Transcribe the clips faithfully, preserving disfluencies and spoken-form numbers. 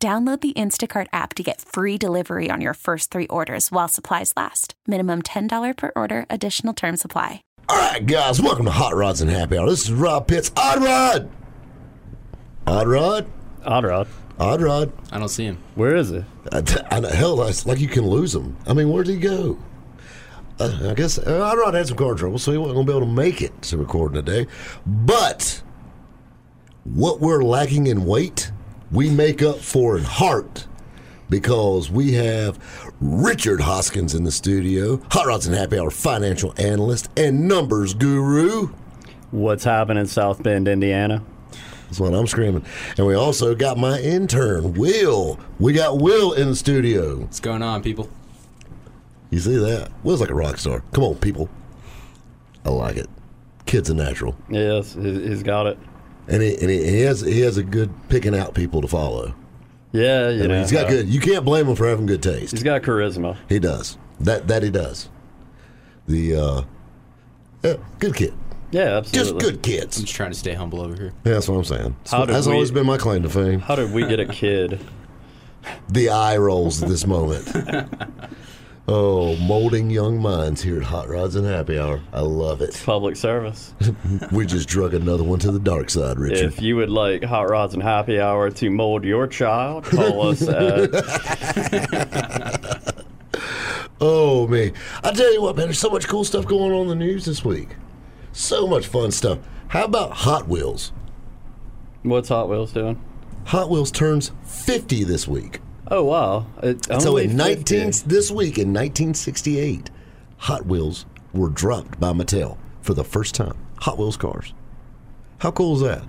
Download the Instacart app to get free delivery on your first three orders while supplies last. Minimum ten dollars per order. Additional terms apply. All right, guys. Welcome to Hot Rods and Happy Hour. This is Rob Pitts. Odd Rod. Odd Rod. Odd Rod. Odd Rod. I don't see him. Where is he? I, I, hell, it's like you can lose him. I mean, where'd he go? Uh, I guess uh, Odd Rod had some car trouble, so he wasn't going to be able to make it to recording today. But what we're lacking in weight, we make up for in heart, because we have Richard Hoskins in the studio, Hot Rods and Happy Hour financial analyst and numbers guru. What's happening in South Bend, Indiana? That's what I'm screaming. And we also got my intern, Will. We got Will in the studio. What's going on, people? You see that? Will's like a rock star. Come on, people. I like it. Kid's a natural. Yes, he's got it. And he, and he has he has a good picking out people to follow. Yeah, you I mean, know. He's got good. You can't blame him for having good taste. He's got charisma. He does. That that he does. The uh, yeah, good kid. Yeah, absolutely. Just good kids. I'm just trying to stay humble over here. Yeah, that's what I'm saying. How that's we, always been my claim to fame. How did we get a kid? The eye rolls at this moment. Oh, molding young minds here at Hot Rods and Happy Hour. I love it. It's public service. We just drug another one to the dark side, Richard. If you would like Hot Rods and Happy Hour to mold your child, call us at... Oh, man. I tell you what, man, there's so much cool stuff going on in the news this week. So much fun stuff. How about Hot Wheels? What's Hot Wheels doing? Hot Wheels turns fifty this week. Oh, wow. So in nineteen this week in nineteen sixty-eight, Hot Wheels were dropped by Mattel for the first time. Hot Wheels cars. How cool is that?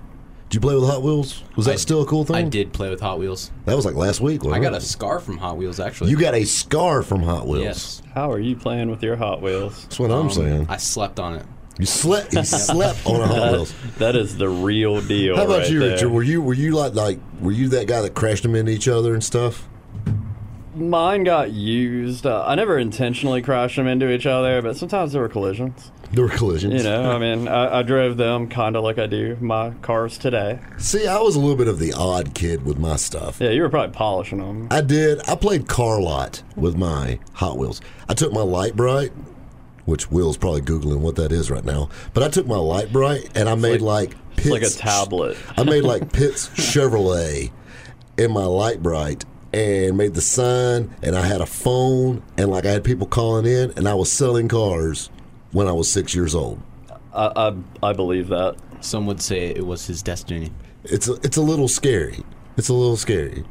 Did you play with Hot Wheels? Was that I, still a cool thing? I did play with Hot Wheels. That was like last week. I got it? a scar from Hot Wheels, actually. You got a scar from Hot Wheels? Yes. How are you playing with your Hot Wheels? That's what um, I'm saying. I slept on it. You slept you slept on a Hot Wheels. That is the real deal. How about right you, there. Richard? Were you were you like like were you that guy that crashed them into each other and stuff? Mine got used. Uh, I never intentionally crashed them into each other, but sometimes there were collisions. There were collisions. You know, I mean, I, I drove them kind of like I do my cars today. See, I was a little bit of the odd kid with my stuff. Yeah, you were probably polishing them. I did. I played car lot with my Hot Wheels. I took my Light Bright, which Will's probably Googling what that is right now. But I took my Light Bright and I it's made like, like Pitts. Like a tablet. I made like Pitts Chevrolet in my Light Bright and made the sign, and I had a phone, and like I had people calling in, and I was selling cars when I was six years old. I I, I believe that. Some would say it was his destiny. It's a, it's a little scary. It's a little scary.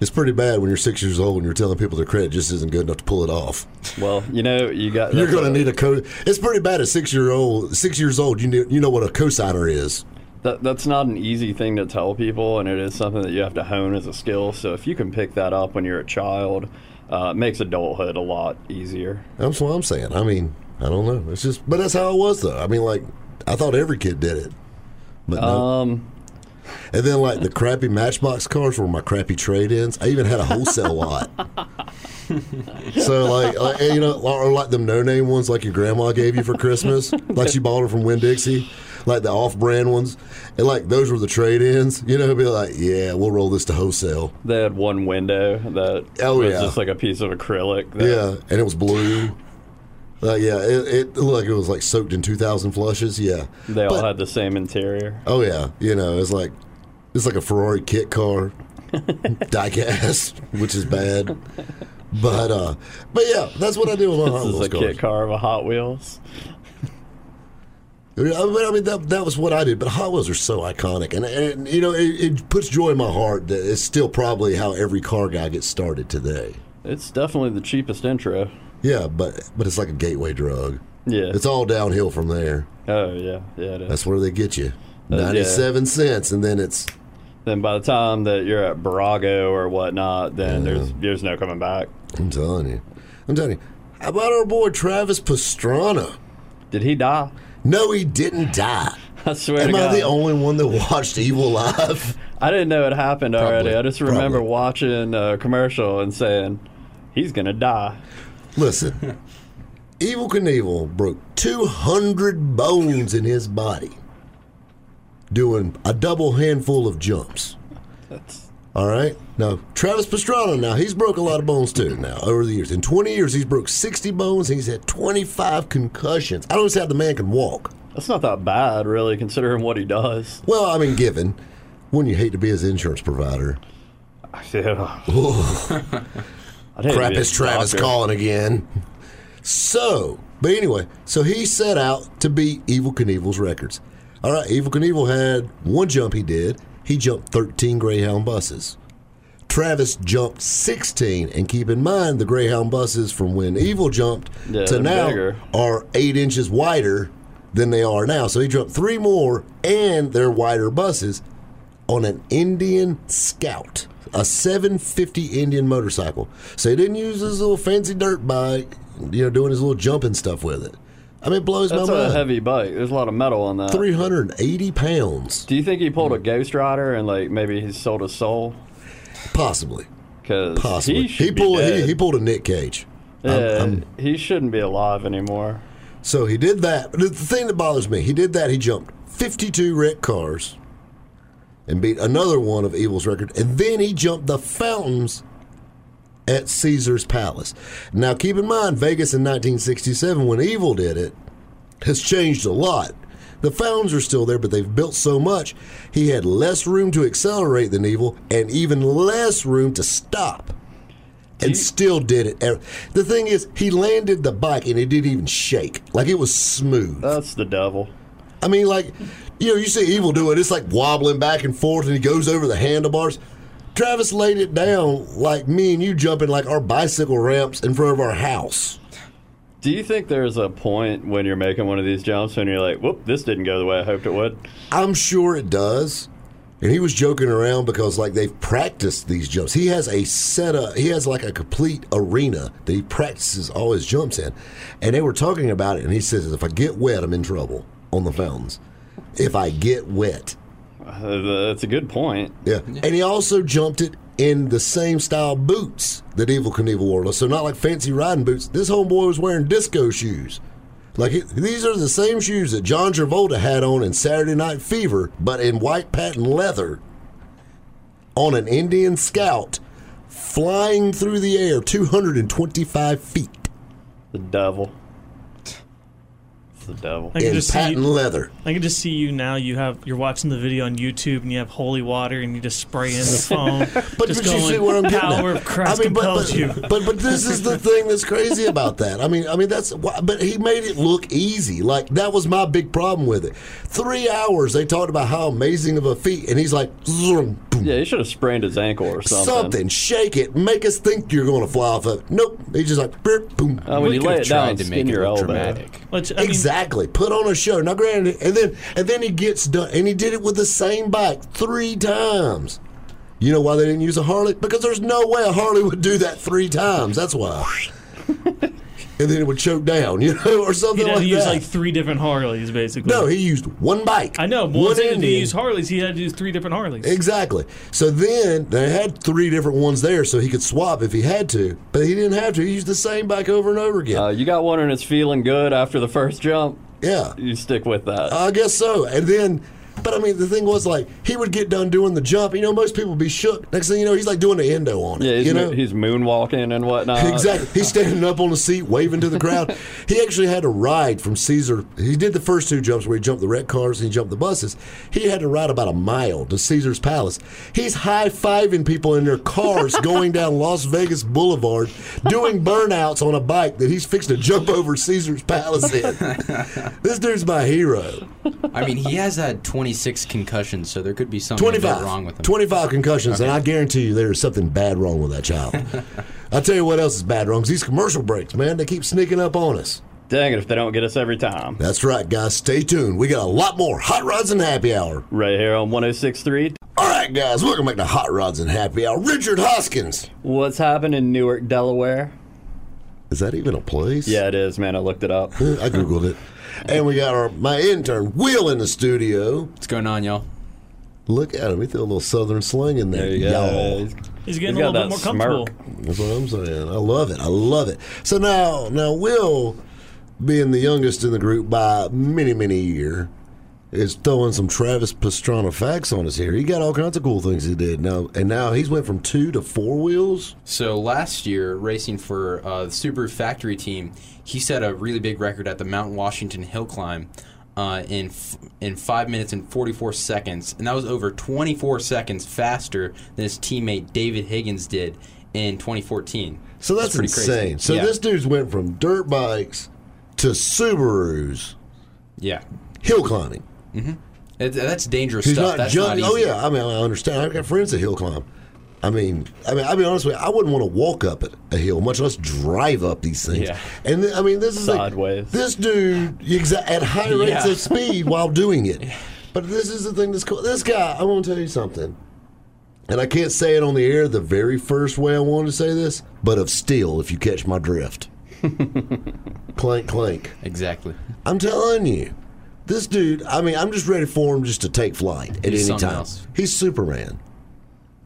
It's pretty bad when you're six years old and you're telling people their credit just isn't good enough to pull it off. Well, you know, you got... You're going to need a co... It's pretty bad at six year old. Six years old, you know, you know what a cosigner is. That, that's not an easy thing to tell people, and it is something that you have to hone as a skill. So if you can pick that up when you're a child, uh, it makes adulthood a lot easier. That's what I'm saying. I mean, I don't know. It's just... But that's how it was, though. I mean, like, I thought every kid did it. But no. Um... And then, like, the crappy Matchbox cars were my crappy trade-ins. I even had a wholesale lot. So, like, like, you know, or like them no-name ones like your grandma gave you for Christmas. Like she bought them from Winn-Dixie. Like the off-brand ones. And, like, those were the trade-ins. You know, be like, yeah, we'll roll this to wholesale. They had one window that oh, was yeah. just like a piece of acrylic. That... Yeah, and it was blue. Uh, yeah, it, it looked like it was like soaked in two thousand flushes. Yeah, they all but, had the same interior. Oh yeah, you know it's like it's like a Ferrari kit car, diecast, which is bad. But uh, but yeah, that's what I do with my Hot Wheels. This is a cars. Kit car of a Hot Wheels. I mean, I mean that that was what I did. But Hot Wheels are so iconic, and and you know it, it puts joy in my heart that it's still probably how every car guy gets started today. It's definitely the cheapest intro. Yeah, but but it's like a gateway drug. Yeah. It's all downhill from there. Oh, yeah. Yeah, it is. That's where they get you. ninety-seven uh, yeah. cents, and then it's Then by the time that you're at Barago or whatnot, then yeah. there's there's no coming back. I'm telling you. I'm telling you. How about our boy Travis Pastrana? Did he die? No, he didn't die. I swear Am to God. Am I the only one that watched Evil Live? I didn't know it happened Probably. already. I just remember Probably. watching a commercial and saying, he's going to die. Listen, Evel Knievel broke two hundred bones in his body doing a double handful of jumps. That's... All right? Now, Travis Pastrana, now, he's broke a lot of bones, too, now, over the years. In twenty years, he's broke sixty bones, and he's had twenty-five concussions. I don't see how the man can walk. That's not that bad, really, considering what he does. Well, I mean, given. Wouldn't you hate to be his insurance provider? Yeah. Crap, is Travis doctor. calling again. So, but anyway, so he set out to beat Evel Knievel's records. All right, Evel Knievel had one jump he did. He jumped thirteen Greyhound buses. Travis jumped sixteen, and keep in mind the Greyhound buses from when Evel jumped yeah, to now bigger. are eight inches wider than they are now. So he jumped three more, and they're wider buses, on an Indian Scout, a seven fifty Indian motorcycle. So he didn't use his little fancy dirt bike, you know, doing his little jumping stuff with it. I mean, it blows That's my mind. That's a heavy bike. There's a lot of metal on that. three hundred eighty pounds. Do you think he pulled a Ghost Rider and, like, maybe he sold his soul? Possibly. Because Possibly. he should he pulled, be dead. He, he pulled a Nick Cage. Yeah, I'm, I'm, he shouldn't be alive anymore. So he did that. The thing that bothers me, he did that. He jumped fifty-two wrecked cars and beat another one of Evel's record. And then he jumped the fountains at Caesar's Palace. Now, keep in mind, Vegas in nineteen sixty-seven, when Evel did it, has changed a lot. The fountains are still there, but they've built so much. He had less room to accelerate than Evel and even less room to stop. And you, still did it. The thing is, he landed the bike and it didn't even shake. Like, it was smooth. That's the devil. I mean, like, you know, you see Evel do it. It's like wobbling back and forth, and he goes over the handlebars. Travis laid it down like me and you jumping like our bicycle ramps in front of our house. Do you think there's a point when you're making one of these jumps and you're like, whoop, this didn't go the way I hoped it would? I'm sure it does. And he was joking around because, like, they've practiced these jumps. He has a setup. He has, like, a complete arena that he practices all his jumps in. And they were talking about it, and he says, if I get wet, I'm in trouble on the fountains. If I get wet. Uh, that's a good point. Yeah. And he also jumped it in the same style boots that Evel Knievel wore. So not like fancy riding boots. This homeboy was wearing disco shoes. Like, these are the same shoes that John Travolta had on in Saturday Night Fever, but in white patent leather, on an Indian Scout, flying through the air two hundred twenty-five feet. The devil. It's the devil. I can in just patent you, leather. I can just see you now. You have, you're watching the video on YouTube, and you have holy water, and you just spray in the foam. but just but going, you see what I'm getting power at. Of Christ I mean, compels but, but, you. But but this is the thing that's crazy about that. I mean I mean that's but he made it look easy. Like, that was my big problem with it. Three hours they talked about how amazing of a feat, and he's like, zoom, boom. Yeah, he should have sprained his ankle or something. Something shake it, make us think you're going to fly off of it. Nope, he's just like, boom. Uh, when we you lay it down, to make it look dramatic. Which, I mean, exactly. Put on a show. Now, granted, and then and then he gets done, and he did it with the same bike three times. You know why they didn't use a Harley? Because there's no way a Harley would do that three times. That's why. And then it would choke down, you know, or something like that. He used like three different Harleys, basically. No, he used one bike. I know. But once he didn't use Harleys, he had to use three different Harleys. Exactly. So then they had three different ones there, so he could swap if he had to. But he didn't have to. He used the same bike over and over again. Uh, you got one and it's feeling good after the first jump. Yeah. You stick with that. I guess so. And then, but I mean, the thing was, like, he would get done doing the jump. You know, most people would be shook. Next thing you know, he's like doing the endo on it. Yeah, he's, you know? mo- he's moonwalking and whatnot. Exactly. He's standing up on the seat, waving to the crowd. He actually had to ride from Caesar. He did the first two jumps where he jumped the wrecked cars and he jumped the buses. He had to ride about a mile to Caesar's Palace. He's high-fiving people in their cars going down Las Vegas Boulevard, doing burnouts on a bike that he's fixing to jump over Caesar's Palace in. This dude's my hero. I mean, he has a twenty. twenty-six concussions, so there could be something twenty-five wrong with him. twenty-five concussions, okay. And I guarantee you there is something bad wrong with that child. I'll tell you what else is bad wrong. These commercial breaks, man, they keep sneaking up on us. Dang it if they don't get us every time. That's right, guys. Stay tuned. We got a lot more Hot Rods and Happy Hour. Right here on one oh six point three. All right. right, guys, welcome back to Hot Rods and Happy Hour. Richard Hoskins. What's happening in Newark, Delaware? Is that even a place? Yeah, it is, man. I looked it up. I Googled it. And we got our my intern, Will, in the studio. What's going on, y'all? Look at him. He threw a little southern slang in there, there you y'all. Go. He's getting He's a little bit more comfortable. Smirk. That's what I'm saying. I love it. I love it. So now, now Will, being the youngest in the group by many, many years, is throwing some Travis Pastrana facts on us here. He got all kinds of cool things he did. Now and now he's went from two to four wheels. So last year, racing for uh, the Subaru factory team, he set a really big record at the Mount Washington hill climb uh, in f- in five minutes and forty-four seconds, and that was over twenty-four seconds faster than his teammate David Higgins did in twenty fourteen. So that's, that's pretty insane. Crazy. So yeah. This dude's went from dirt bikes to Subarus. Yeah, hill climbing. Mm-hmm. That's dangerous He's stuff. Not That's not easy. Oh yeah, I mean I understand. I've got friends that hill climb. I mean, I mean, I'll be honest with you. I wouldn't want to walk up a hill, much less drive up these things. Yeah. And th- I mean, this is sideways. Like, this dude exa- at high rates yeah. of speed while doing it. But this is the thing that's cool. This guy, I'm gonna tell you something, and I can't say it on the air the very first way I wanted to say this, but of steel, if you catch my drift. Clank, clank. Exactly. I'm telling you. This dude, I mean, I'm just ready for him just to take flight at He's any time. Else. He's Superman.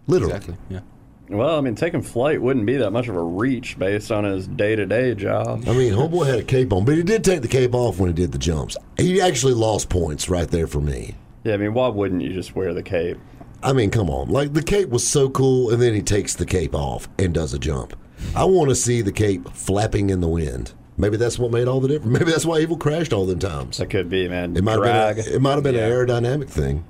Literally. Exactly, yeah. Well, I mean, taking flight wouldn't be that much of a reach based on his day-to-day job. I mean, homeboy had a cape on, but he did take the cape off when he did the jumps. He actually lost points right there for me. Yeah, I mean, why wouldn't you just wear the cape? I mean, come on. Like, the cape was so cool, and then he takes the cape off and does a jump. I want to see the cape flapping in the wind. Maybe that's what made all the difference. Maybe that's why Evel crashed all them times. That could be, man. It might Drag. have been, a, it might have been yeah. an aerodynamic thing.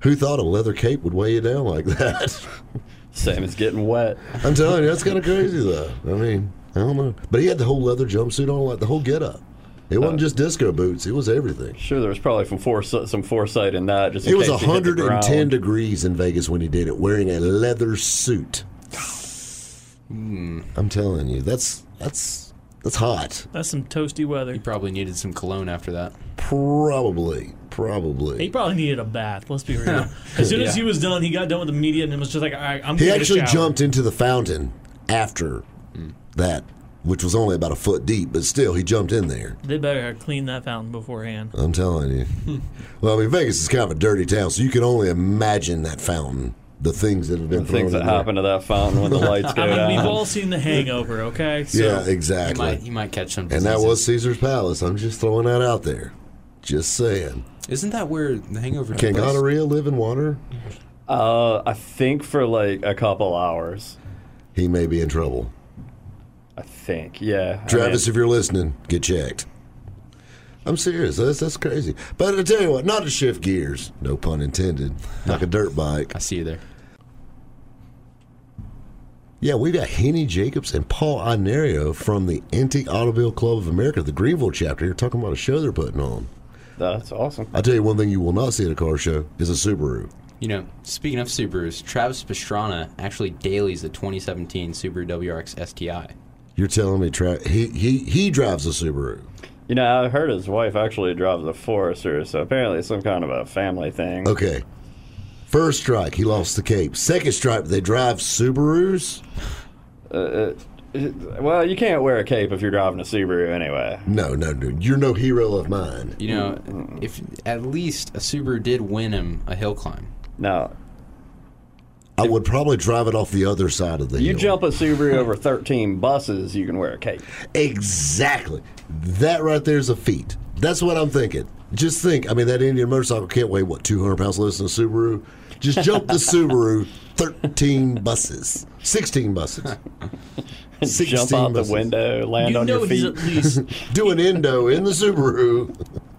Who thought a leather cape would weigh you down like that? Same as getting wet. I'm telling you, that's kind of crazy, though. I mean, I don't know. But he had the whole leather jumpsuit on, like the whole getup. It wasn't uh, just disco boots. It was everything. Sure, there was probably some foresight, some foresight in that. Just in it was one hundred ten degrees in Vegas when he did it, wearing a leather suit. mm. I'm telling you, that's that's... That's hot. That's some toasty weather. He probably needed some cologne after that. Probably. Probably. He probably needed a bath. Let's be real. As soon yeah. as he was done, he got done with the media and it was just like, all right, I'm going to shower. He actually jumped into the fountain after mm. that, which was only about a foot deep, but still, he jumped in there. They better have cleaned that fountain beforehand. I'm telling you. Well, I mean, Vegas is kind of a dirty town, so you can only imagine that fountain. The things that have been the thrown things that happen to that fountain when the lights go I mean, down. We've all seen The Hangover, okay? So yeah, exactly. You might, you might catch something. And that was Caesar's Palace. I'm just throwing that out there. Just saying. Isn't that where The Hangover? Can gonorrhea live in water? Uh, I think for like a couple hours. He may be in trouble. I think. Yeah. Travis, I mean, if you're listening, get checked. I'm serious. That's that's crazy. But I tell you what, not to shift gears. No pun intended. Like a dirt bike. I see you there. Yeah, we got Henny Jacobs and Paul Ianiero from the Antique Automobile Club of America, the Greenville chapter. You're talking about a show they're putting on. That's awesome. I'll tell you one thing you will not see at a car show is a Subaru. You know, speaking of Subarus, Travis Pastrana actually dailies the twenty seventeen Subaru W R X S T I. You're telling me Tra- he, he, he drives a Subaru? You know, I heard his wife actually drives a Forester, so apparently it's some kind of a family thing. Okay. First strike, he lost the cape. Second strike, they drive Subarus? Uh, well, you can't wear a cape if you're driving a Subaru anyway. No, no, dude. You're no hero of mine. You know, if at least a Subaru did win him a hill climb. No. I would probably drive it off the other side of the you hill. You jump a Subaru over thirteen buses, you can wear a cape. Exactly. That right there is a feat. That's what I'm thinking. Just think, I mean, that Indian motorcycle can't weigh, what, two hundred pounds less than a Subaru? Just jump the Subaru, thirteen buses. sixteen buses. sixteen jump out buses. The window, land you on your feet. At least do an endo in the Subaru.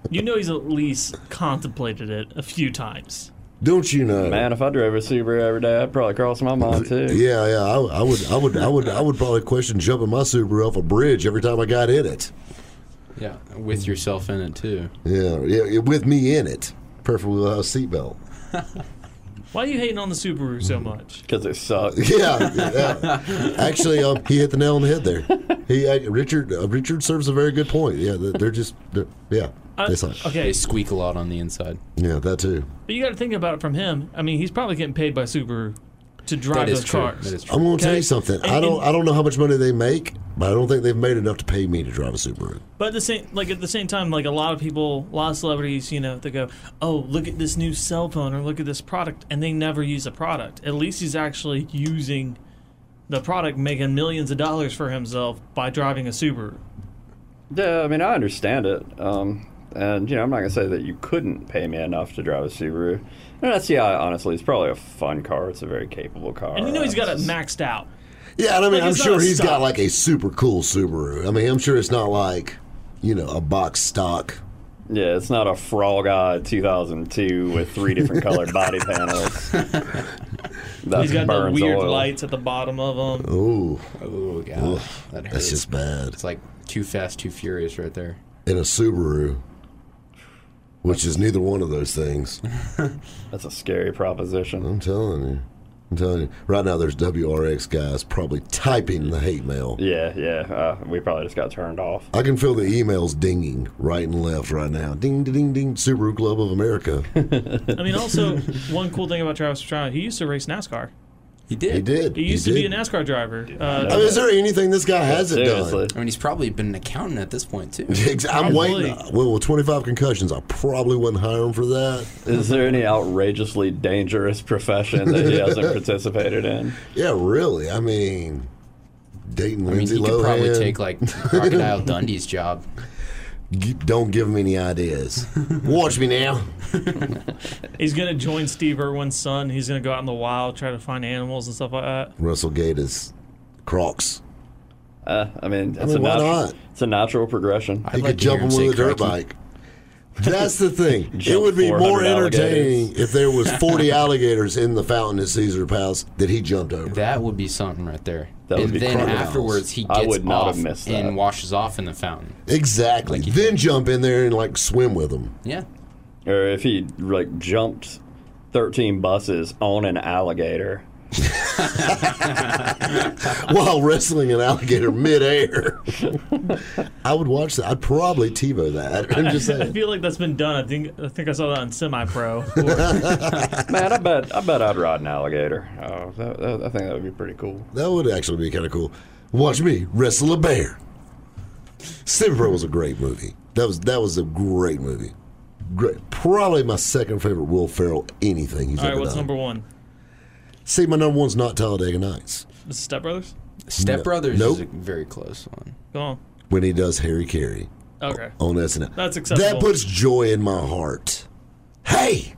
You know he's at least contemplated it a few times. Don't you know? Man, if I drove a Subaru every day, I'd probably cross my mind too. Yeah, yeah, I, I would, I would, I would, I would probably question jumping my Subaru off a bridge every time I got in it. Yeah, with yourself in it too. Yeah, yeah, with me in it, perfectly without a seatbelt. Why are you hating on the Subaru so much? Because it sucks. Yeah, yeah. Actually, um, he hit the nail on the head there. He, uh, Richard, uh, Richard serves a very good point. Yeah, they're just, they're, yeah. Uh, it's like, okay. They squeak a lot on the inside. Yeah, that too. But you got to think about it from him. I mean, he's probably getting paid by Subaru to drive those true. cars. That is true. I'm going to okay? tell you something. And, I don't. And, I don't know how much money they make, but I don't think they've made enough to pay me to drive a Subaru. But at the same, like at the same time, like a lot of people, a lot of celebrities, you know, they go, "Oh, look at this new cell phone," or "Look at this product," and they never use a product. At least he's actually using the product, making millions of dollars for himself by driving a Subaru. Yeah, I mean, I understand it. Um, And, you know, I'm not going to say that you couldn't pay me enough to drive a Subaru. And that's, yeah, honestly, it's probably a fun car. It's a very capable car. And you know he's got it maxed out. Yeah, and I mean, like, I'm sure he's stock. got, like, a super cool Subaru. I mean, I'm sure it's not like, you know, a box stock. Yeah, it's not a Frog Eye two thousand two with three different colored body panels. That he's got the weird oil. lights at the bottom of them. Ooh. Oh, God. Ooh, that hurts. That's just bad. It's like Too Fast, Too Furious right there. In a Subaru. Which is neither one of those things. That's a scary proposition. I'm telling you. I'm telling you. Right now, there's W R X guys probably typing the hate mail. Yeah, yeah. Uh, we probably just got turned off. I can feel the emails dinging right and left right now. Ding, ding, ding, ding. Subaru Club of America. I mean, also, one cool thing about Travis Pastrana, he used to race NASCAR. He did. He did. He used he to did. be a NASCAR driver. Uh, I mean, is there anything this guy hasn't Seriously. done? I mean, he's probably been an accountant at this point, too. I'm waiting. Well, with twenty-five concussions, I probably wouldn't hire him for that. Is there any outrageously dangerous profession that he hasn't participated in? Yeah, really. I mean, Dayton I mean, Lindsay Lohan. He could probably take, like, Crocodile Dundee's job. Don't give him any ideas. Watch me now. He's going to join Steve Irwin's son. He's going to go out in the wild, try to find animals and stuff like that. Russell Gator's Crocs. Uh, I mean, that's I mean a why natural, not? It's a natural progression. I'd he like could jump him with a dirt bike. That's the thing. It would be more entertaining alligators. if there was forty alligators in the fountain at Caesar's Palace that he jumped over. That would be something right there. That and would be then crocodiles. afterwards, he gets off and washes off in the fountain. Exactly. Like then did. jump in there and like swim with them. Yeah. Or if he like jumped thirteen buses on an alligator. While wrestling an alligator midair. I would watch that. I'd probably TiVo that. I'm just saying. I feel like that's been done. I think I think I saw that on Semi Pro. Man, I bet I bet I'd ride an alligator. Oh, that, that, I think that would be pretty cool. That would actually be kind of cool. Watch me wrestle a bear. Semi Pro was a great movie. That was that was a great movie. Great, probably my second favorite Will Ferrell anything he's All ever right, what's done. number one? See, my number one's not Talladega Nights. Step Brothers? Step no, Brothers nope. is a very close one. Go on. When he does Harry Carey. Okay. On S N L. That's acceptable. That puts joy in my heart. Hey!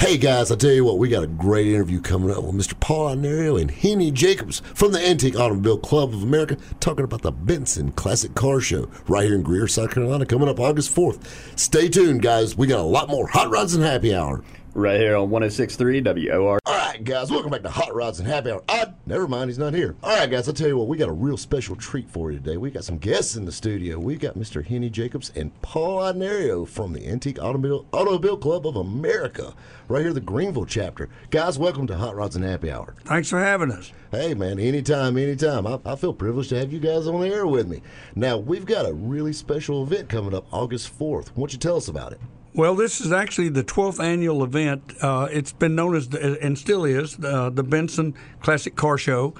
Hey, guys, I tell you what, we got a great interview coming up with Mister Paul Ianiero and Henny Jacobs from the Antique Automobile Club of America talking about the Benson Classic Car Show right here in Greer, South Carolina, coming up August fourth. Stay tuned, guys. We got a lot more Hot Rods and Happy Hour. Right here on one oh six point three W O R. All right, guys, welcome back to Hot Rods and Happy Hour. Odd, never mind, he's not here. All right, guys, I'll tell you what, we got a real special treat for you today. We got some guests in the studio. We got Mister Henny Jacobs and Paul Ianiero from the Antique Automobile, Automobile Club of America, right here, the Greenville chapter. Guys, welcome to Hot Rods and Happy Hour. Thanks for having us. Hey, man, anytime, anytime. I, I feel privileged to have you guys on the air with me. Now, we've got a really special event coming up August fourth. Why don't you tell us about it? Well, this is actually the twelfth annual event. Uh, it's been known as, the, and still is, uh, the Benson Classic Car Show.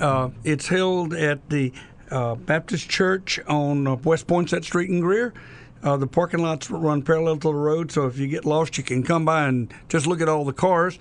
Uh, it's held at the uh, Baptist Church on uh, West Poinsett Street in Greer. Uh, the parking lots run parallel to the road, so if you get lost, you can come by and just look at all the cars.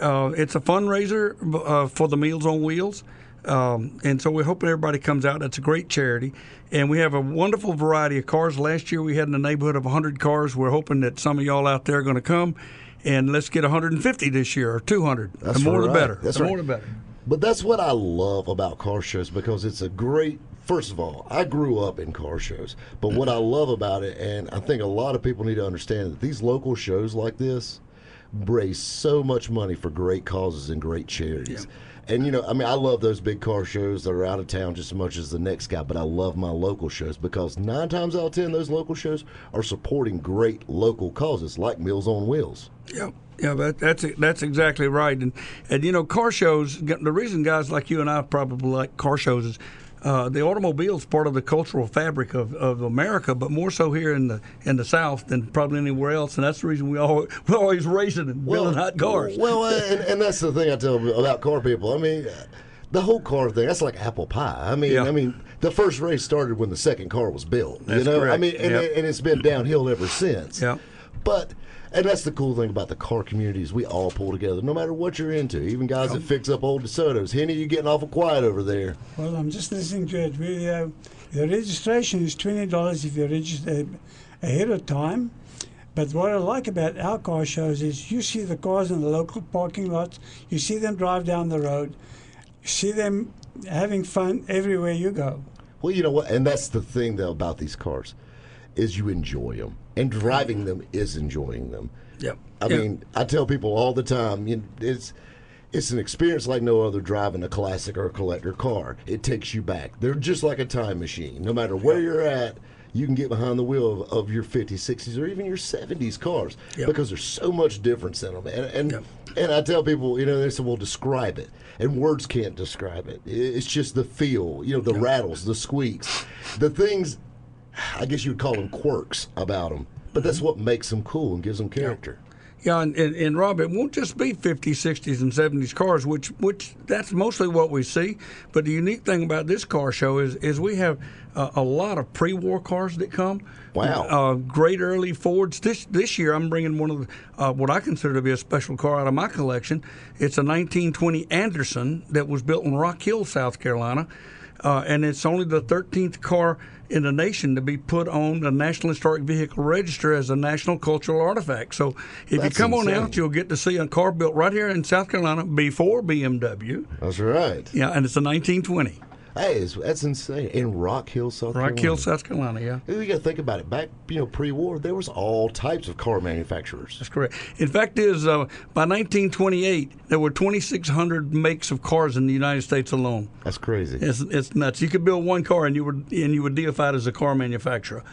Uh, it's a fundraiser uh, for the Meals on Wheels. Um, and so we're hoping everybody comes out. It's a great charity. And we have a wonderful variety of cars. Last year we had in the neighborhood of one hundred cars. We're hoping that some of y'all out there are going to come. And let's get one hundred fifty this year or two hundred. That's the more right. the better. That's the right. more the better. But that's what I love about car shows because it's a great, first of all, I grew up in car shows. But what I love about it, and I think a lot of people need to understand that these local shows like this raise so much money for great causes and great charities. Yeah. And, you know, I mean, I love those big car shows that are out of town just as much as the next guy, but I love my local shows because nine times out of ten, those local shows are supporting great local causes like Meals on Wheels. Yeah, yeah, that, that's that's exactly right. And, and, you know, car shows, the reason guys like you and I probably like car shows is uh, the automobile is part of the cultural fabric of, of America, but more so here in the in the South than probably anywhere else, and that's the reason we all, we're always racing and building well, hot cars. Well, uh, and, and that's the thing I tell about car people. I mean, the whole car thing, that's like apple pie. I mean, yeah. I mean, the first race started when the second car was built. That's you know, correct. I mean, and, yep. and it's been downhill ever since. Yeah. But, and that's the cool thing about the car communities. We all pull together, no matter what you're into. Even guys that fix up old DeSotos. Henny, you're getting awful quiet over there. Well, I'm just listening to it. We, uh, the registration is twenty dollars if you register ahead of time. But what I like about our car shows is you see the cars in the local parking lots. You see them drive down the road. You see them having fun everywhere you go. Well, you know what? And that's the thing, though, about these cars is you enjoy them. And driving them is enjoying them. Yep. I yep. mean, I tell people all the time, you know, it's it's an experience like no other driving a classic or a collector car. It takes you back. They're just like a time machine. No matter where yep. you're at, you can get behind the wheel of, of your fifties, sixties, or even your seventies cars yep. because there's so much difference in them. And and, yep. and I tell people, you know, they say, well, describe it. And words can't describe it. It's just the feel, you know, the yep. rattles, the squeaks, the things. I guess you would call them quirks about them, but that's what makes them cool and gives them character. Yeah, and, and, and Rob, it won't just be fifties, sixties, and seventies cars, which which that's mostly what we see. But the unique thing about this car show is is we have uh, a lot of pre-war cars that come. Wow. Uh, great early Fords. This this year I'm bringing one of the, uh, what I consider to be a special car out of my collection. It's a nineteen twenty Anderson that was built in Rock Hill, South Carolina. Uh, and it's only the thirteenth car in the nation to be put on the National Historic Vehicle Register as a national cultural artifact. So if That's you come insane. on out, you'll get to see a car built right here in South Carolina before B M W. That's right. Yeah, and it's a nineteen twenty. Hey, that's insane. In Rock Hill, South Carolina. Rock Hill, South Carolina, yeah. You got to think about it. Back, you know, pre-war, there was all types of car manufacturers. That's correct. In fact, is uh, by nineteen twenty-eight, there were twenty-six hundred makes of cars in the United States alone. That's crazy. It's, it's nuts. You could build one car, and you were and you were deified as a car manufacturer.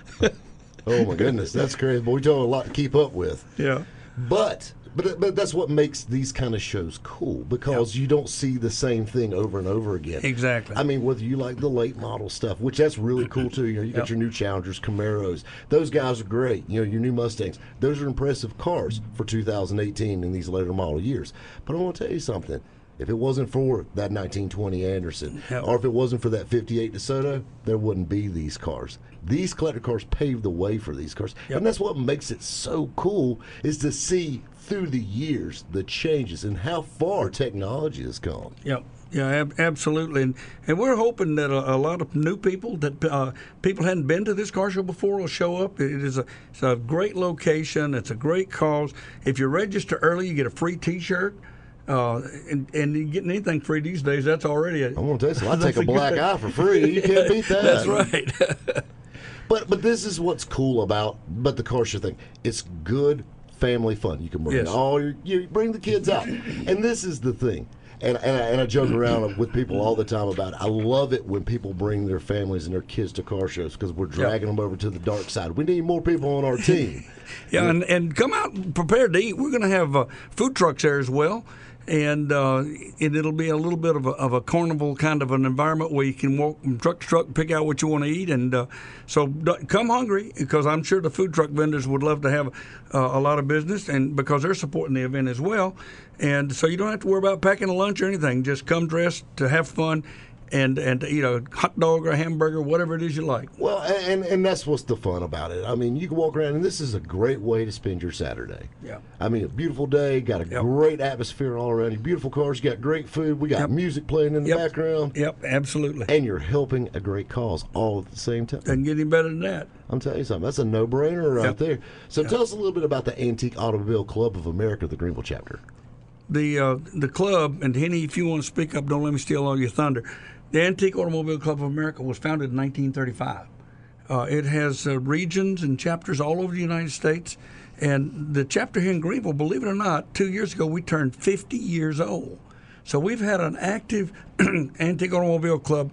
Oh my goodness, that's crazy. But we don't have a lot to keep up with. Yeah. But. But, but that's what makes these kind of shows cool, because yep. you don't see the same thing over and over again. Exactly. I mean, whether you like the late model stuff, which that's really cool, too. You know, you got yep. your new Challengers, Camaros. Those guys are great. You know, your new Mustangs. Those are impressive cars for two thousand eighteen in these later model years. But I want to tell you something. If it wasn't for that nineteen twenty Anderson, yep. or if it wasn't for that fifty-eight DeSoto, there wouldn't be these cars. These collector cars paved the way for these cars. Yep. And that's what makes it so cool, is to see through the years the changes and how far technology has gone. Yep. Yeah, ab- absolutely. And, and we're hoping that a, a lot of new people that uh, people hadn't been to this car show before will show up. It is a, it's a great location. It's a great cause. If you register early, you get a free T-shirt. Uh, and, and getting anything free these days, that's already a... I'm going to tell you something. I take a black eye for free. You can't beat that. That's right. But but this is what's cool about but the car show thing. It's good family fun. You can bring yes. all your, you bring the kids out. And this is the thing. And and I, and I joke around with people all the time about it. I love it when people bring their families and their kids to car shows, because we're dragging yep. them over to the dark side. We need more people on our team. yeah, yeah, and and come out prepared to eat. We're going to have uh, food trucks there as well. And uh, it, it'll be a little bit of a, of a carnival kind of an environment where you can walk from truck to truck and pick out what you want to eat. And uh, so d- come hungry, because I'm sure the food truck vendors would love to have uh, a lot of business, and because they're supporting the event as well. And so you don't have to worry about packing a lunch or anything. Just come dressed to have fun and, and to eat a hot dog or a hamburger, whatever it is you like. Well, and, and that's what's the fun about it. I mean, you can walk around, and this is a great way to spend your Saturday. Yeah. I mean, a beautiful day, got a yep. great atmosphere all around you, beautiful cars, you got great food, we got yep. music playing in the yep. background. Yep, absolutely. And you're helping a great cause all at the same time. Doesn't get any better than that. I'm telling you something, that's a no-brainer right yep. there. So yep. tell us a little bit about the Antique Automobile Club of America, the Greenville chapter. The uh, the club, and Henny, if you want to speak up, don't let me steal all your thunder. The Antique Automobile Club of America was founded in nineteen thirty-five. Uh, it has uh, regions and chapters all over the United States. And the chapter here in Greenville, believe it or not, two years ago, we turned fifty years old. So we've had an active Antique Automobile Club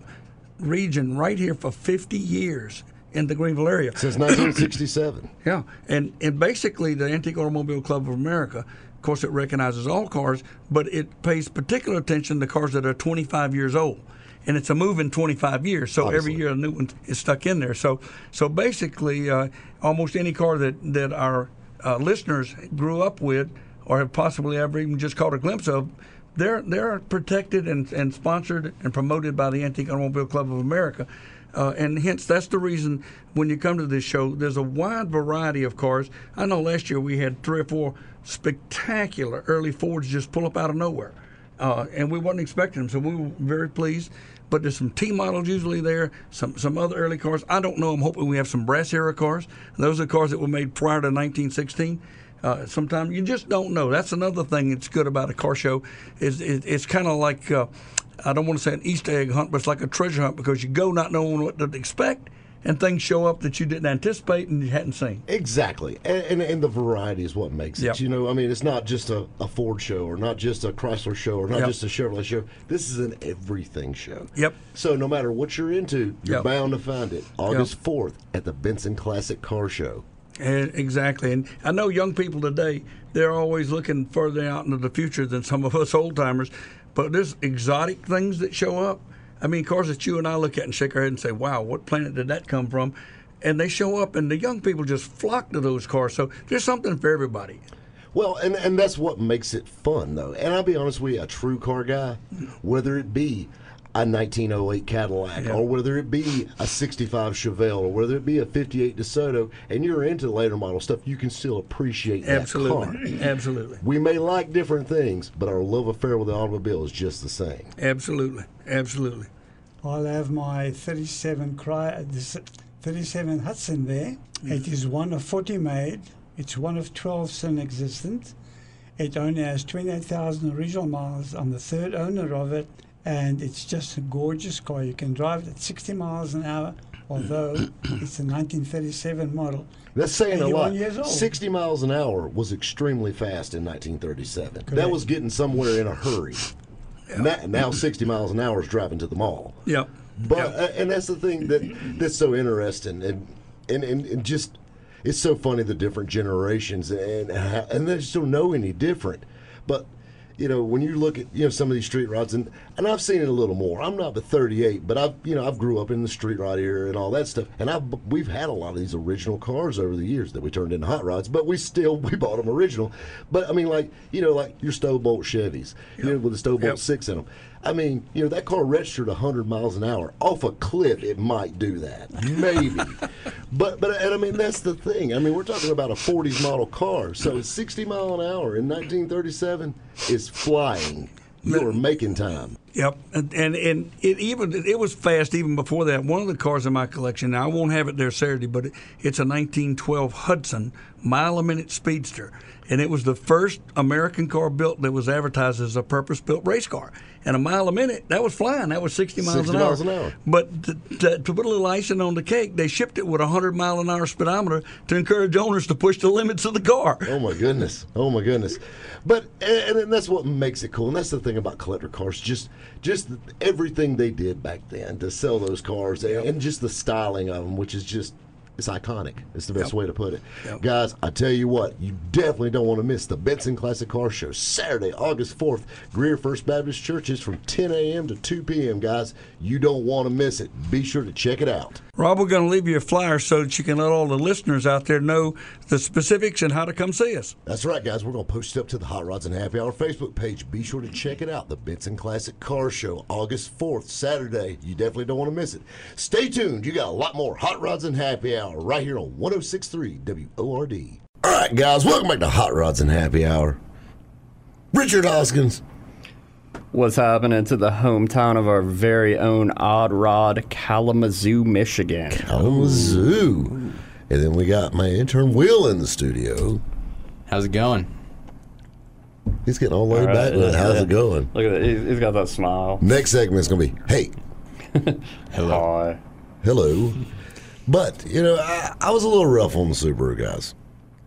region right here for fifty years in the Greenville area. Since nineteen sixty-seven. Yeah. And, and basically, the Antique Automobile Club of America, of course, it recognizes all cars, but it pays particular attention to cars that are twenty-five years old. and it's a move in twenty-five years. So Obviously. Every year a new one is stuck in there. So so basically, uh, almost any car that that our uh, listeners grew up with, or have possibly ever even just caught a glimpse of, they're they're protected and, and sponsored and promoted by the Antique Automobile Club of America. Uh, and hence, that's the reason when you come to this show, there's a wide variety of cars. I know last year we had three or four spectacular early Fords just pull up out of nowhere. Uh, and we weren't expecting them, so we were very pleased. But there's some T models usually there, some some other early cars. I don't know. I'm hoping we have some brass era cars. Those are cars that were made prior to nineteen sixteen. Uh, sometimes you just don't know. That's another thing that's good about a car show. Is, is it's kind of like, uh, I don't want to say an Easter egg hunt, but it's like a treasure hunt, because you go not knowing what to expect, and things show up that you didn't anticipate and you hadn't seen. Exactly. And and, and the variety is what makes yep. it. You know, I mean, it's not just a, a Ford show, or not just a Chrysler show, or not yep. just a Chevrolet show. This is an everything show. Yep. So no matter what you're into, you're yep. bound to find it. August fourth at the Benson Classic Car Show. And exactly. And I know young people today, they're always looking further out into the future than some of us old-timers. But there's exotic things that show up. I mean, cars that you and I look at and shake our head and say, wow, what planet did that come from? And they show up, and the young people just flock to those cars. So there's something for everybody. Well, and, and that's what makes it fun, though. And I'll be honest with you, a true car guy, whether it be a nineteen oh eight Cadillac, yeah. or whether it be a sixty-five Chevelle, or whether it be a fifty-eight DeSoto, and you're into later model stuff, you can still appreciate that Absolutely. car. Absolutely. We may like different things, but our love affair with the automobile is just the same. Absolutely. Absolutely. I'll have my thirty-seven, thirty-seven Hudson there. Mm-hmm. It is one of forty made. It's one of twelve still existent. It only has twenty-eight thousand original miles. I'm the third owner of it. And it's just a gorgeous car. You can drive it at sixty miles an hour, although it's a nineteen thirty-seven model. That's saying a lot. sixty miles an hour was extremely fast in nineteen thirty-seven. Correct. That was getting somewhere in a hurry. Yep. Now, now sixty miles an hour is driving to the mall. Yep. But yep. Uh, and that's the thing that that's so interesting, and and, and, and just it's so funny, the different generations, and and they just don't know any different, but. You know, when you look at, you know, some of these street rods, and, and I've seen it a little more. I'm not the thirty-eight, but I've, you know, I've grew up in the street rod era and all that stuff. And I've we've had a lot of these original cars over the years that we turned into hot rods, but we still, we bought them original. But, I mean, like, you know, like your Stove Bolt Chevys, yep. you know, with the Stove Bolt yep. six in them. I mean, you know, that car registered one hundred miles an hour. Off a cliff, it might do that. Maybe. but, but and I mean, that's the thing. I mean, we're talking about a forties model car. So sixty mile an hour in nineteen thirty-seven is flying. You were making time. Yep. And, and and it even it was fast even before that. One of the cars in my collection, now I won't have it there Saturday, but it, it's a nineteen twelve Hudson mile-a-minute speedster. And it was the first American car built that was advertised as a purpose-built race car. And a mile a minute, that was flying. That was sixty miles an hour. But to, to, to put a little icing on the cake, they shipped it with a one hundred mile an hour speedometer to encourage owners to push the limits of the car. Oh, my goodness. Oh, my goodness. But and, and that's what makes it cool. And that's the thing about collector cars, just just everything they did back then to sell those cars, yep. and just the styling of them, which is just, it's iconic. It's the best yep. way to put it. Yep. Guys, I tell you what, you definitely don't want to miss the Benson Classic Car Show, Saturday, August fourth. Greer First Baptist Church is from ten a.m. to two p.m., guys. You don't want to miss it. Be sure to check it out. Rob, we're going to leave you a flyer so that you can let all the listeners out there know the specifics and how to come see us. That's right, guys. We're going to post it up to the Hot Rods and Happy Hour Facebook page. Be sure to check it out, the Benson Classic Car Show, August fourth, Saturday. You definitely don't want to miss it. Stay tuned. You got a lot more Hot Rods and Happy Hour right here on one oh six point three W O R D. All right, guys, welcome back to Hot Rods and Happy Hour. Richard Hoskins. What's happening to the hometown of our very own Odd Rod, Kalamazoo, Michigan? Kalamazoo. Ooh. And then we got my intern, Will, in the studio. How's it going? He's getting all the way back with it. How's it going? Look at it. He's got that smile. Next segment is going to be, hey. Hello. Hi. Hello. But, you know, I, I was a little rough on the Subaru guys.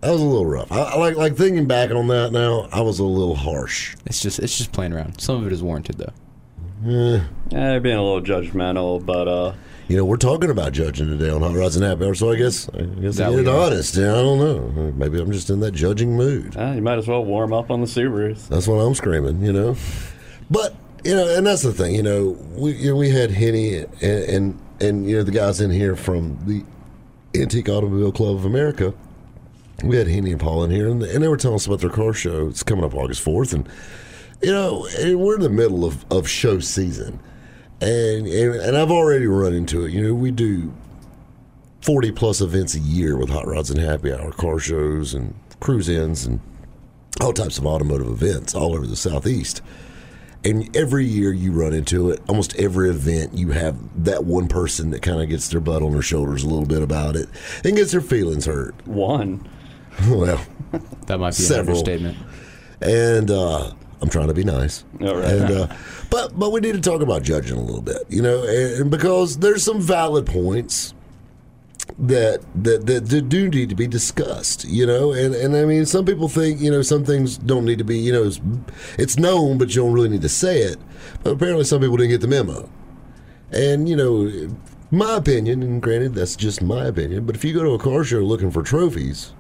I was a little rough. I, I like like thinking back on that now, I was a little harsh. It's just it's just playing around. Some of it is warranted, though. Eh. Yeah, they're being a little judgmental, but... uh, you know, we're talking about judging today on Hot Rods and Happy Hour, so I guess I guess I'm honest. Yeah, I don't know. Maybe I'm just in that judging mood. Uh, you might as well warm up on the Subarus. That's what I'm screaming, you know. But you know, and that's the thing. You know, we you know, we had Henny and, and and you know the guys in here from the Antique Automobile Club of America. We had Henny and Paul in here, and, and they were telling us about their car show. It's coming up August fourth, and you know, and we're in the middle of, of show season, and, and and I've already run into it. You know, we do forty plus events a year with Hot Rods and Happy Hour, car shows, and cruise-ins, and all types of automotive events all over the Southeast. And every year you run into it. Almost every event you have that one person that kind of gets their butt on their shoulders a little bit about it and gets their feelings hurt. One. Well, that might be several. An understatement. And uh, I'm trying to be nice. All right. And, uh, but but we need to talk about judging a little bit, you know, and, and because there's some valid points that, that that that do need to be discussed, you know, and and I mean, some people think, you know, some things don't need to be, you know, it's, it's known, but you don't really need to say it. But apparently, some people didn't get the memo, and you know, my opinion, and granted, that's just my opinion, but if you go to a car show looking for trophies.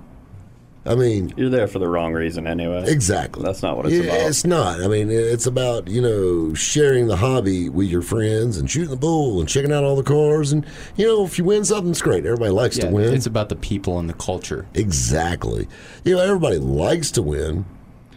I mean, you're there for the wrong reason anyway. Exactly. That's not what it's yeah, about. It's not. I mean, it's about, you know, sharing the hobby with your friends and shooting the bull and checking out all the cars. And, you know, if you win something, it's great. Everybody likes yeah, to win. It's about the people and the culture. Exactly. You know, everybody likes to win,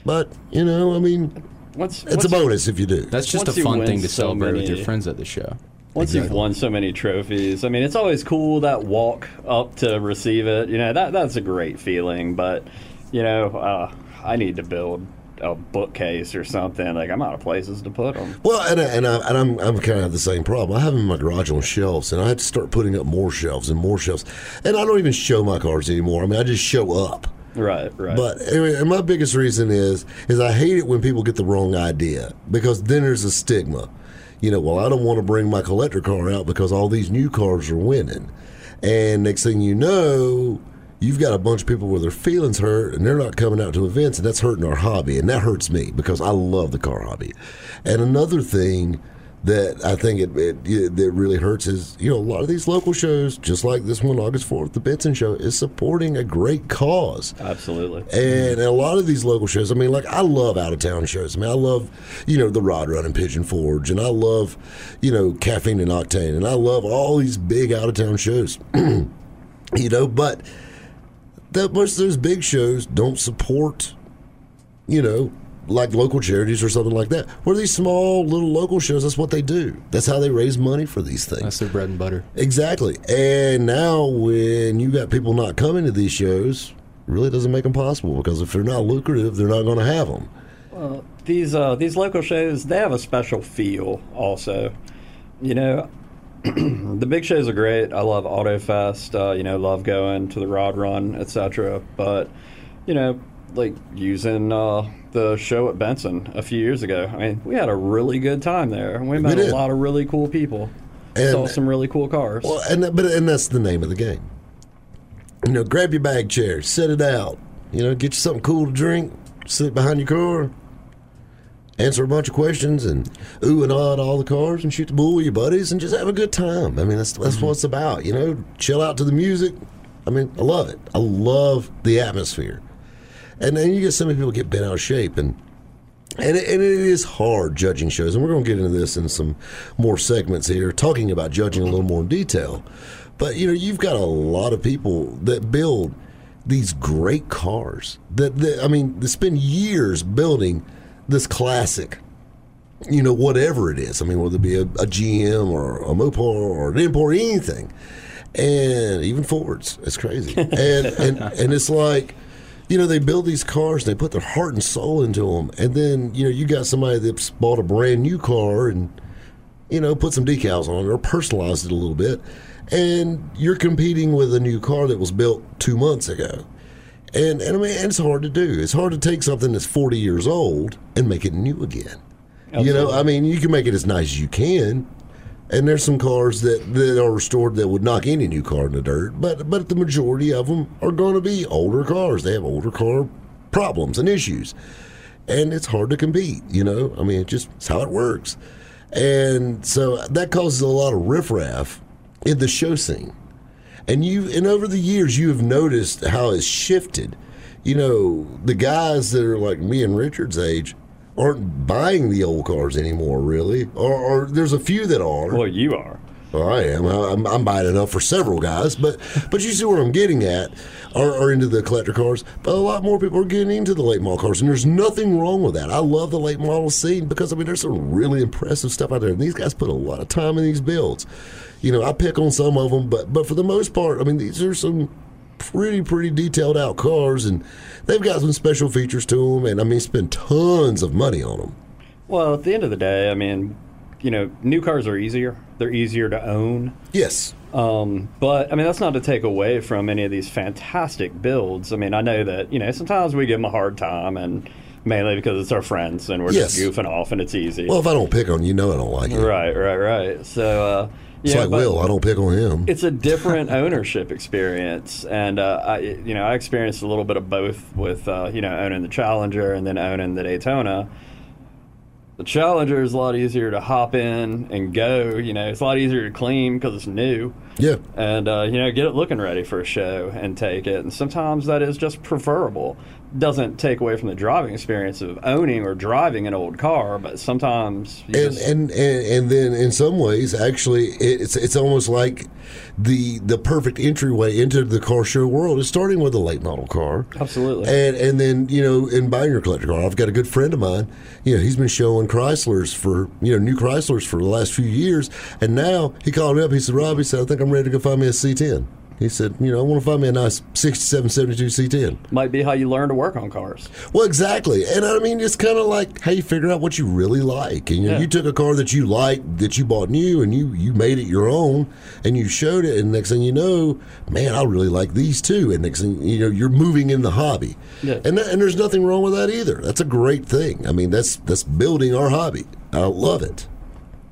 but, you know, I mean, once, it's once a bonus you, if you do. That's just a fun thing to so celebrate many. with your friends at the show. Once exactly. you've won so many trophies, I mean, it's always cool, that walk up to receive it. You know, that that's a great feeling, but, you know, uh, I need to build a bookcase or something. Like, I'm out of places to put them. Well, and, I, and, I, and I'm I'm kind of the same problem. I have them in my garage on shelves, and I have to start putting up more shelves and more shelves. And I don't even show my cars anymore. I mean, I just show up. Right, right. But anyway, and my biggest reason is is I hate it when people get the wrong idea, because then there's a stigma. You know, well, I don't want to bring my collector car out because all these new cars are winning. And next thing you know, you've got a bunch of people where their feelings hurt and they're not coming out to events, and that's hurting our hobby. And that hurts me because I love the car hobby. And another thing that I think it, it, it that really hurts is, you know, a lot of these local shows, just like this one, August fourth, the Benson show, is supporting a great cause. Absolutely. And a lot of these local shows, I mean, like, I love out-of-town shows. I mean, I love, you know, the Rod Run and Pigeon Forge, and I love, you know, Caffeine and Octane, and I love all these big out-of-town shows, you know, but that most of those big shows don't support, you know, like local charities or something like that. Where these small little local shows, that's what they do. That's how they raise money for these things. That's their bread and butter. Exactly. And now when you got people not coming to these shows, it really doesn't make them possible, because if they're not lucrative, they're not going to have them. Well, these uh, these local shows, they have a special feel also. You know, the big shows are great. I love AutoFest. Uh, you know, love going to the Rod Run, et cetera. But, you know, like using uh, the show at Benson a few years ago. I mean, we had a really good time there. We met we a lot of really cool people. And saw some really cool cars. Well, and but and that's the name of the game. You know, grab your bag chair, set it out. You know, get you something cool to drink, sit behind your car, answer a bunch of questions, and ooh and ah at all the cars, and shoot the bull with your buddies, and just have a good time. I mean, that's that's mm-hmm. what it's about. You know, chill out to the music. I mean, I love it. I love the atmosphere. And then you get so many people get bent out of shape, and and it, and it is hard judging shows. And we're going to get into this in some more segments here, talking about judging a little more in detail. But, you know, you've got a lot of people that build these great cars. That, that I mean, they spend years building this classic, you know, whatever it is. I mean, whether it be a, a G M or a Mopar or an import, anything. And even Fords. It's crazy. And, and, and it's like... You know, they build these cars, they put their heart and soul into them, and then, you know, you got somebody that's bought a brand new car and, you know, put some decals on it or personalized it a little bit, and you're competing with a new car that was built two months ago. And, and I mean, it's hard to do. It's hard to take something that's forty years old and make it new again. Absolutely. You know, I mean, you can make it as nice as you can, and there's some cars that, that are restored that would knock any new car in the dirt, but but the majority of them are going to be older cars. They have older car problems and issues, and it's hard to compete, you know? I mean, it's just it's how it works. And so that causes a lot of riffraff in the show scene. And, you, and over the years, you have noticed how it's shifted. You know, the guys that are like me and Richard's age, aren't buying the old cars anymore, really. Or, or there's a few that are. Well, you are. Well, I am. I'm, I'm buying enough for several guys, but but you see where I'm getting at, are, are into the collector cars. But a lot more people are getting into the late model cars, and there's nothing wrong with that. I love the late model scene because, I mean, there's some really impressive stuff out there, and these guys put a lot of time in these builds. You know, I pick on some of them, but, but for the most part, I mean, these are some pretty, pretty detailed out cars, and they've got some special features to them, and, I mean, spend tons of money on them. Well, at the end of the day, I mean, you know, new cars are easier. They're easier to own. Yes. Um, but, I mean, that's not to take away from any of these fantastic builds. I mean, I know that, you know, sometimes we give them a hard time, and mainly because it's our friends, and we're yes. just goofing off, and it's easy. Well, if I don't pick on you, you know I don't like it. Right, right, right. So, uh, it's yeah, like Will. I don't pick on him. It's a different ownership experience, and uh, I, you know, I experienced a little bit of both with, uh, you know, owning the Challenger and then owning the Daytona. The Challenger is a lot easier to hop in and go. You know, it's a lot easier to clean because it's new. Yeah. And, uh, you know, get it looking ready for a show and take it. And sometimes that is just preferable. Doesn't take away from the driving experience of owning or driving an old car, but sometimes you and, just... and, and and then in some ways, actually, it's it's almost like the the perfect entryway into the car show world is starting with a late model car. Absolutely. And and then, you know, in buying your collector car, I've got a good friend of mine. You know, he's been showing Chryslers for you know new Chryslers for the last few years, and now he called me up. He said, "Rob," he said, "I think I'm ready to go find me a C ten." He said, you know, I want to find me a nice sixty-seven seventy-two C ten. Might be how you learn to work on cars. Well, exactly. And, I mean, it's kind of like how you figure out what you really like. And you, yeah. know, you took a car that you liked, that you bought new, and you, you made it your own, and you showed it, and next thing you know, man, I really like these too. And next thing, you know, you're moving in the hobby. Yeah. And, that, and there's nothing wrong with that either. That's a great thing. I mean, that's, that's building our hobby. I love it.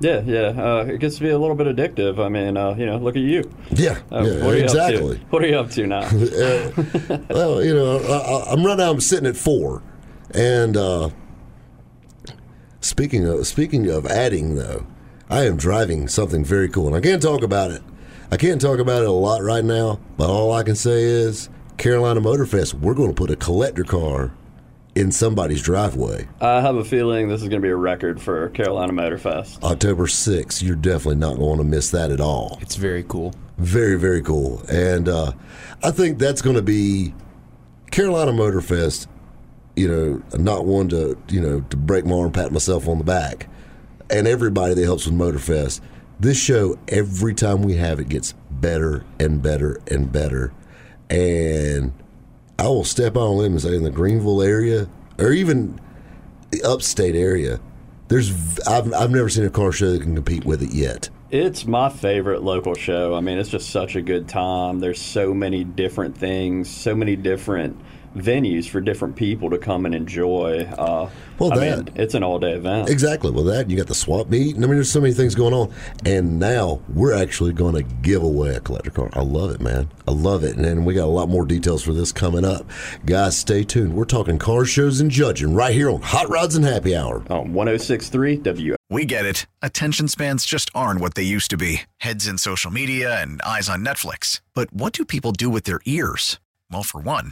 Yeah, yeah. Uh, it gets to be a little bit addictive. I mean, uh, you know, look at you. Yeah, uh, yeah what are you exactly. Up to? What are you up to now? uh, well, you know, I, I'm right now. I'm sitting at four. And uh, speaking of speaking of adding, though, I am driving something very cool, and I can't talk about it. I can't talk about it a lot right now. But all I can say is, Carolina Motor Fest, we're going to put a collector car in somebody's driveway. I have a feeling this is going to be a record for Carolina Motor Fest. October sixth, you're definitely not going to miss that at all. It's very cool. Very, very cool. And uh, I think that's going to be Carolina Motor Fest, you know, I'm not one to, you know, to break my arm, pat myself on the back, and everybody that helps with Motor Fest. This show, every time we have it, gets better and better and better. And I will step out on a limb and say in the Greenville area, or even the upstate area, there's I've, I've never seen a car show that can compete with it yet. It's my favorite local show. I mean, it's just such a good time. There's so many different things, so many different venues for different people to come and enjoy. Uh, well, I that, mean, it's an all-day event. Exactly. Well, that, you got the swap meet. I mean, there's so many things going on. And now we're actually going to give away a collector car. I love it, man. I love it. And then we got a lot more details for this coming up. Guys, stay tuned. We're talking car shows and judging right here on Hot Rods and Happy Hour. On one oh six point three W. We get it. Attention spans just aren't what they used to be. Heads in social media and eyes on Netflix. But what do people do with their ears? Well, for one,